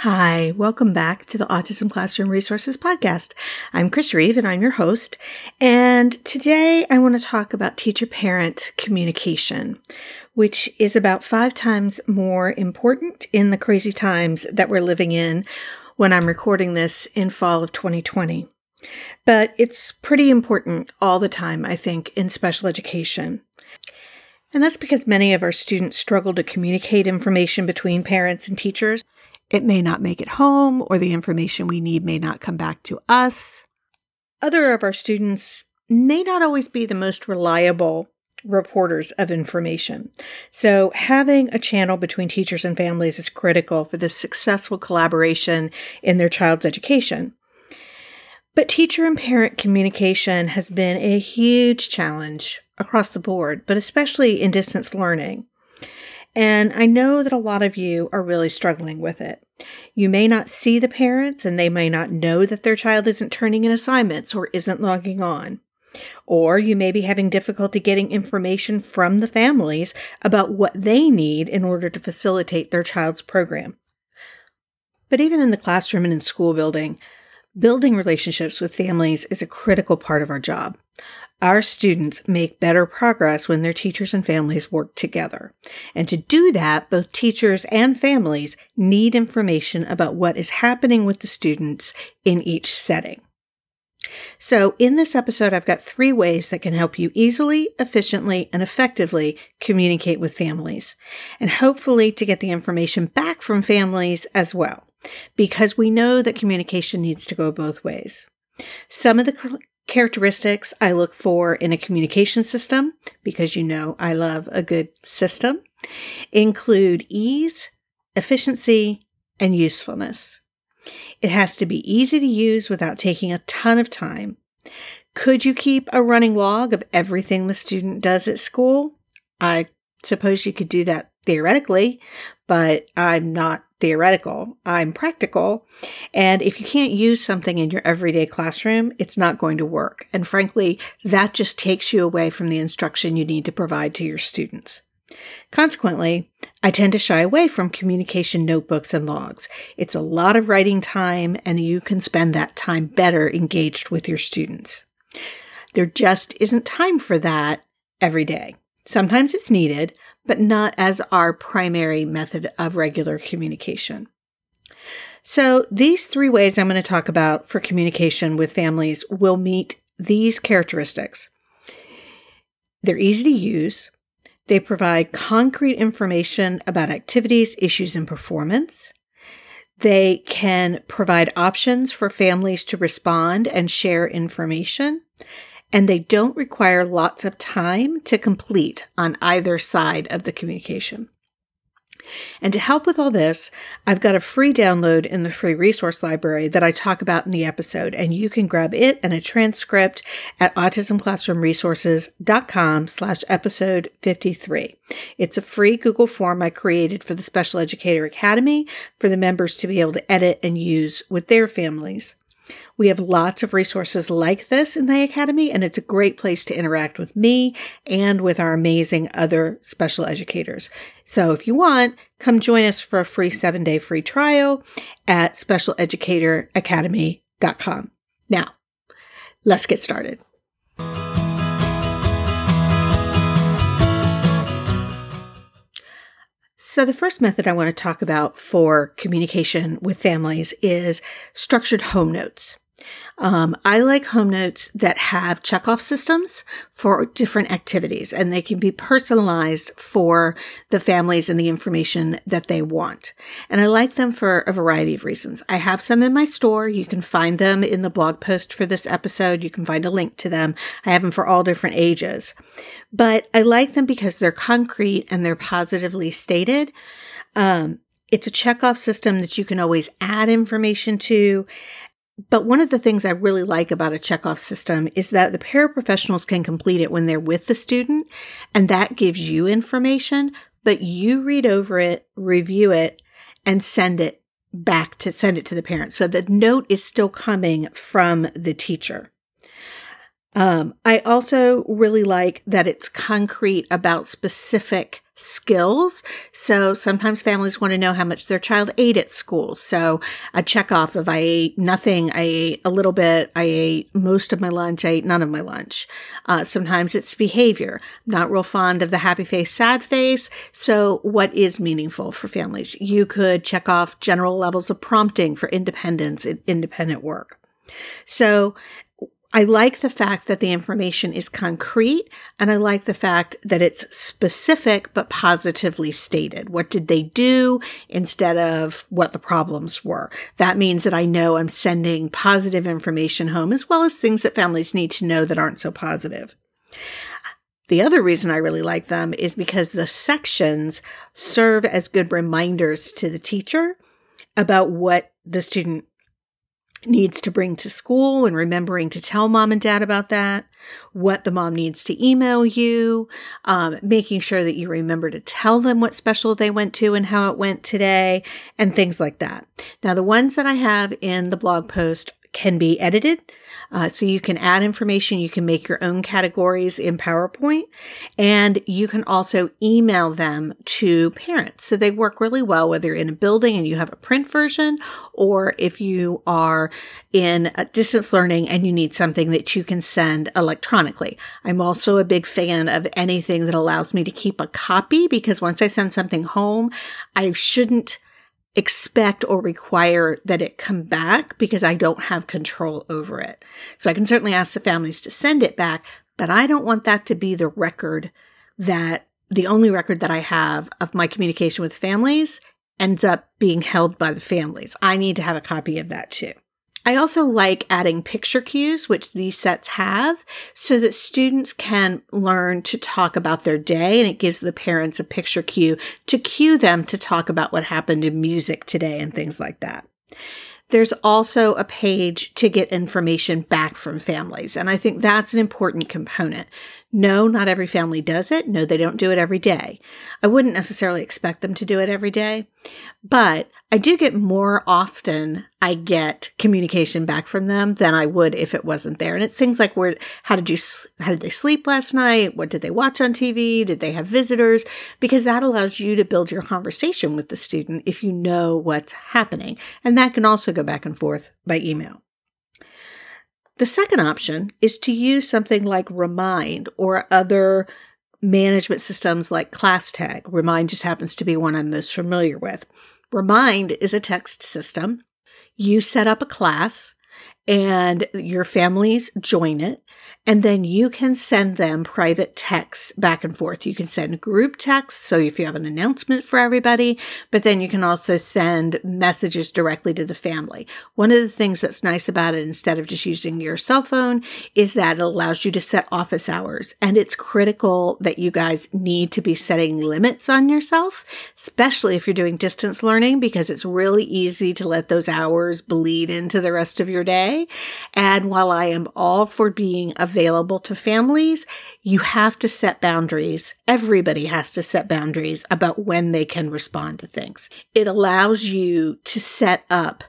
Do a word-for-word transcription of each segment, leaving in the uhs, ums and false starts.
Hi, welcome back to the Autism Classroom Resources Podcast. I'm Chris Reeve and I'm your host. And today I want to talk about teacher-parent communication, which is about five times more important in the crazy times that we're living in when I'm recording this in fall of twenty twenty. But it's pretty important all the time, I think, in special education. And that's because many of our students struggle to communicate information between parents and teachers. It may not make it home, or the information we need may not come back to us. Other of our students may not always be the most reliable reporters of information. So having a channel between teachers and families is critical for the successful collaboration in their child's education. But teacher and parent communication has been a huge challenge across the board, but especially in distance learning. And I know that a lot of you are really struggling with it. You may not see the parents and they may not know that their child isn't turning in assignments or isn't logging on. Or you may be having difficulty getting information from the families about what they need in order to facilitate their child's program. But even in the classroom and in school building, building relationships with families is a critical part of our job. Our students make better progress when their teachers and families work together. And to do that, both teachers and families need information about what is happening with the students in each setting. So in this episode, I've got three ways that can help you easily, efficiently, and effectively communicate with families, and hopefully to get the information back from families as well, because we know that communication needs to go both ways. Some of the cl- characteristics I look for in a communication system, because you know I love a good system, include ease, efficiency, and usefulness. It has to be easy to use without taking a ton of time. Could you keep a running log of everything the student does at school? I suppose you could do that theoretically, but I'm not theoretical. I'm practical. And if you can't use something in your everyday classroom, it's not going to work. And frankly, that just takes you away from the instruction you need to provide to your students. Consequently, I tend to shy away from communication notebooks and logs. It's a lot of writing time, and you can spend that time better engaged with your students. There just isn't time for that every day. Sometimes it's needed, but not as our primary method of regular communication. So these three ways I'm going to talk about for communication with families will meet these characteristics. They're easy to use. They provide concrete information about activities, issues, and performance. They can provide options for families to respond and share information. And they don't require lots of time to complete on either side of the communication. And to help with all this, I've got a free download in the free resource library that I talk about in the episode, and you can grab it and a transcript at autismclassroomresources.com slash episode 53. It's a free Google form I created for the Special Educator Academy for the members to be able to edit and use with their families. We have lots of resources like this in the Academy, and it's a great place to interact with me and with our amazing other special educators. So if you want, come join us for a free seven-day free trial at special educator academy dot com. Now, let's get started. So the first method I want to talk about for communication with families is structured home notes. Um, I like home notes that have checkoff systems for different activities, and they can be personalized for the families and the information that they want. And I like them for a variety of reasons. I have some in my store. You can find them in the blog post for this episode. You can find a link to them. I have them for all different ages, but I like them because they're concrete and they're positively stated. Um, It's a checkoff system that you can always add information to. But one of the things I really like about a checkoff system is that the paraprofessionals can complete it when they're with the student, and that gives you information, but you read over it, review it, and send it back to send it to the parent. So the note is still coming from the teacher. Um, I also really like that it's concrete about specific skills. So sometimes families want to know how much their child ate at school. So a checkoff of I ate nothing, I ate a little bit, I ate most of my lunch, I ate none of my lunch. Uh, sometimes it's behavior. I'm not real fond of the happy face, sad face. So what is meaningful for families? You could check off general levels of prompting for independence and independent work. So I like the fact that the information is concrete, and I like the fact that it's specific but positively stated. What did they do instead of what the problems were? That means that I know I'm sending positive information home, as well as things that families need to know that aren't so positive. The other reason I really like them is because the sections serve as good reminders to the teacher about what the student needs to bring to school, and remembering to tell mom and dad about that, what the mom needs to email you, um, making sure that you remember to tell them what special they went to and how it went today, and things like that. Now, the ones that I have in the blog post can be edited. Uh, so you can add information, you can make your own categories in PowerPoint, and you can also email them to parents. So they work really well, whether you're in a building and you have a print version, or if you are in a distance learning and you need something that you can send electronically. I'm also a big fan of anything that allows me to keep a copy, because once I send something home, I shouldn't expect or require that it come back, because I don't have control over it. So I can certainly ask the families to send it back, but I don't want that to be the record that the only record that I have of my communication with families ends up being held by the families. I need to have a copy of that too. I also like adding picture cues, which these sets have, so that students can learn to talk about their day, and it gives the parents a picture cue to cue them to talk about what happened in music today and things like that. There's also a page to get information back from families, and I think that's an important component. No, not every family does it. No, they don't do it every day. I wouldn't necessarily expect them to do it every day, but I do get more often I get communication back from them than I would if it wasn't there. And it's things like, where, how did you, how did they sleep last night? What did they watch on T V? Did they have visitors? Because that allows you to build your conversation with the student if you know what's happening. And that can also go back and forth by email. The second option is to use something like Remind or other management systems like ClassTag. Remind just happens to be one I'm most familiar with. Remind is a text system. You set up a class and your families join it, and then you can send them private texts back and forth. You can send group texts, so if you have an announcement for everybody, but then you can also send messages directly to the family. One of the things that's nice about it, instead of just using your cell phone, is that it allows you to set office hours, and it's critical that you guys need to be setting limits on yourself, especially if you're doing distance learning, because it's really easy to let those hours bleed into the rest of your day. And while I am all for being available to families, you have to set boundaries. Everybody has to set boundaries about when they can respond to things. It allows you to set up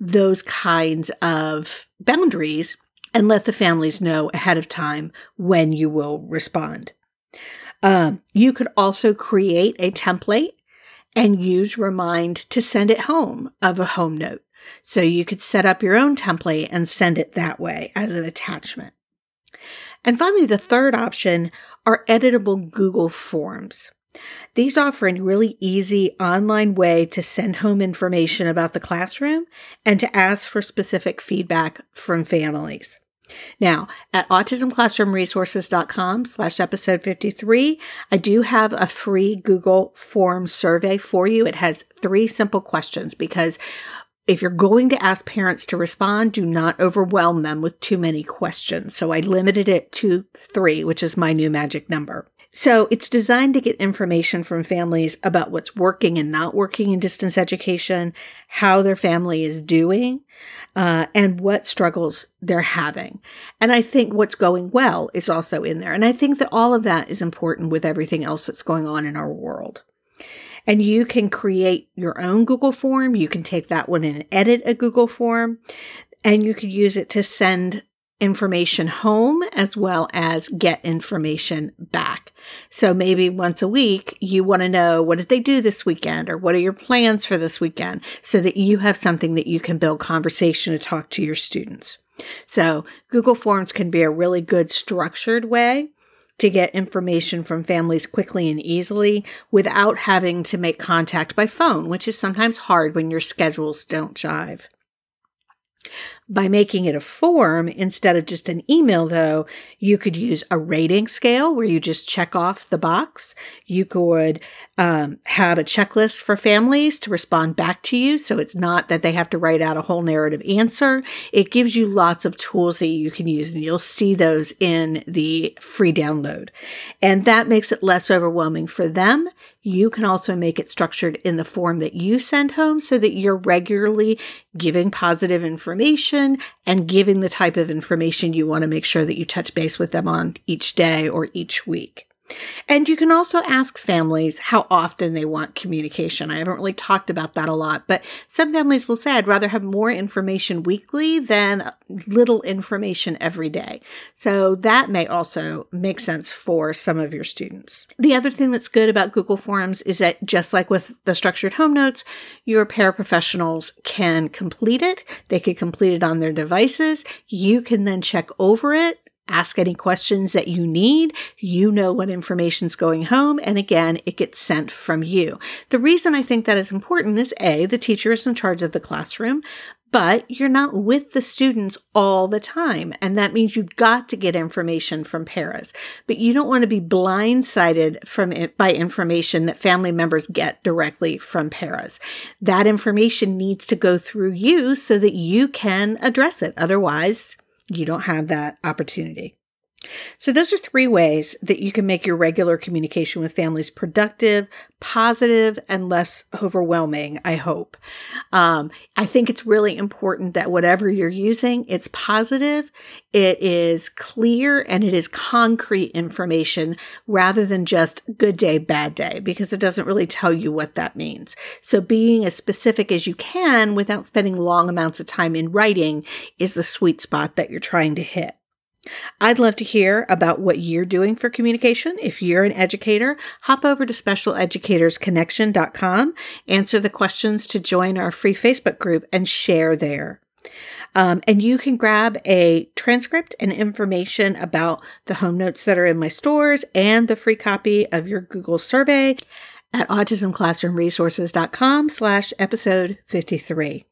those kinds of boundaries and let the families know ahead of time when you will respond. Um, you could also create a template and use Remind to send it home of a home note. So you could set up your own template and send it that way as an attachment. And finally, the third option are editable Google Forms. These offer a really easy online way to send home information about the classroom and to ask for specific feedback from families. Now, at autism classroom resources dot com slash episode fifty-three, I do have a free Google Forms survey for you. It has three simple questions because if you're going to ask parents to respond, do not overwhelm them with too many questions. So I limited it to three, which is my new magic number. So it's designed to get information from families about what's working and not working in distance education, how their family is doing, uh, and what struggles they're having. And I think what's going well is also in there. And I think that all of that is important with everything else that's going on in our world. And you can create your own Google form. You can take that one and edit a Google form, and you could use it to send information home as well as get information back. So maybe once a week, you want to know, what did they do this weekend? Or what are your plans for this weekend? So that you have something that you can build conversation to talk to your students. So Google Forms can be a really good structured way to get information from families quickly and easily without having to make contact by phone, which is sometimes hard when your schedules don't jive. By making it a form instead of just an email, though, you could use a rating scale where you just check off the box. You could um, have a checklist for families to respond back to you. So it's not that they have to write out a whole narrative answer. It gives you lots of tools that you can use, and you'll see those in the free download. And that makes it less overwhelming for them. You can also make it structured in the form that you send home so that you're regularly giving positive information and giving the type of information you want to make sure that you touch base with them on each day or each week. And you can also ask families how often they want communication. I haven't really talked about that a lot, but some families will say, I'd rather have more information weekly than little information every day. So that may also make sense for some of your students. The other thing that's good about Google Forms is that just like with the structured home notes, your paraprofessionals can complete it. They could complete it on their devices. You can then check over it. Ask any questions that you need. You know what information's going home. And again, it gets sent from you. The reason I think that is important is A, the teacher is in charge of the classroom, but you're not with the students all the time. And that means you've got to get information from paras, but you don't want to be blindsided from it by information that family members get directly from paras. That information needs to go through you so that you can address it. Otherwise, you don't have that opportunity. So those are three ways that you can make your regular communication with families productive, positive, and less overwhelming, I hope. Um, I think it's really important that whatever you're using, it's positive, it is clear, and it is concrete information rather than just good day, bad day, because it doesn't really tell you what that means. So being as specific as you can without spending long amounts of time in writing is the sweet spot that you're trying to hit. I'd love to hear about what you're doing for communication. If you're an educator, hop over to special educators connection dot com, answer the questions to join our free Facebook group, and share there. Um, and you can grab a transcript and information about the home notes that are in my stores and the free copy of your Google survey at autism classroom resources dot com slash episode fifty-three.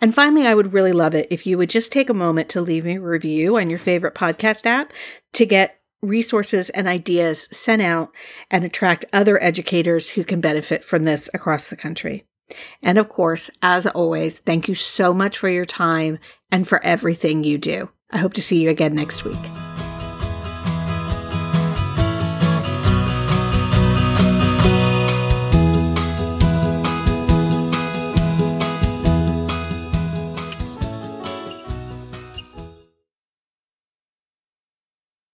And finally, I would really love it if you would just take a moment to leave me a review on your favorite podcast app to get resources and ideas sent out and attract other educators who can benefit from this across the country. And of course, as always, thank you so much for your time and for everything you do. I hope to see you again next week.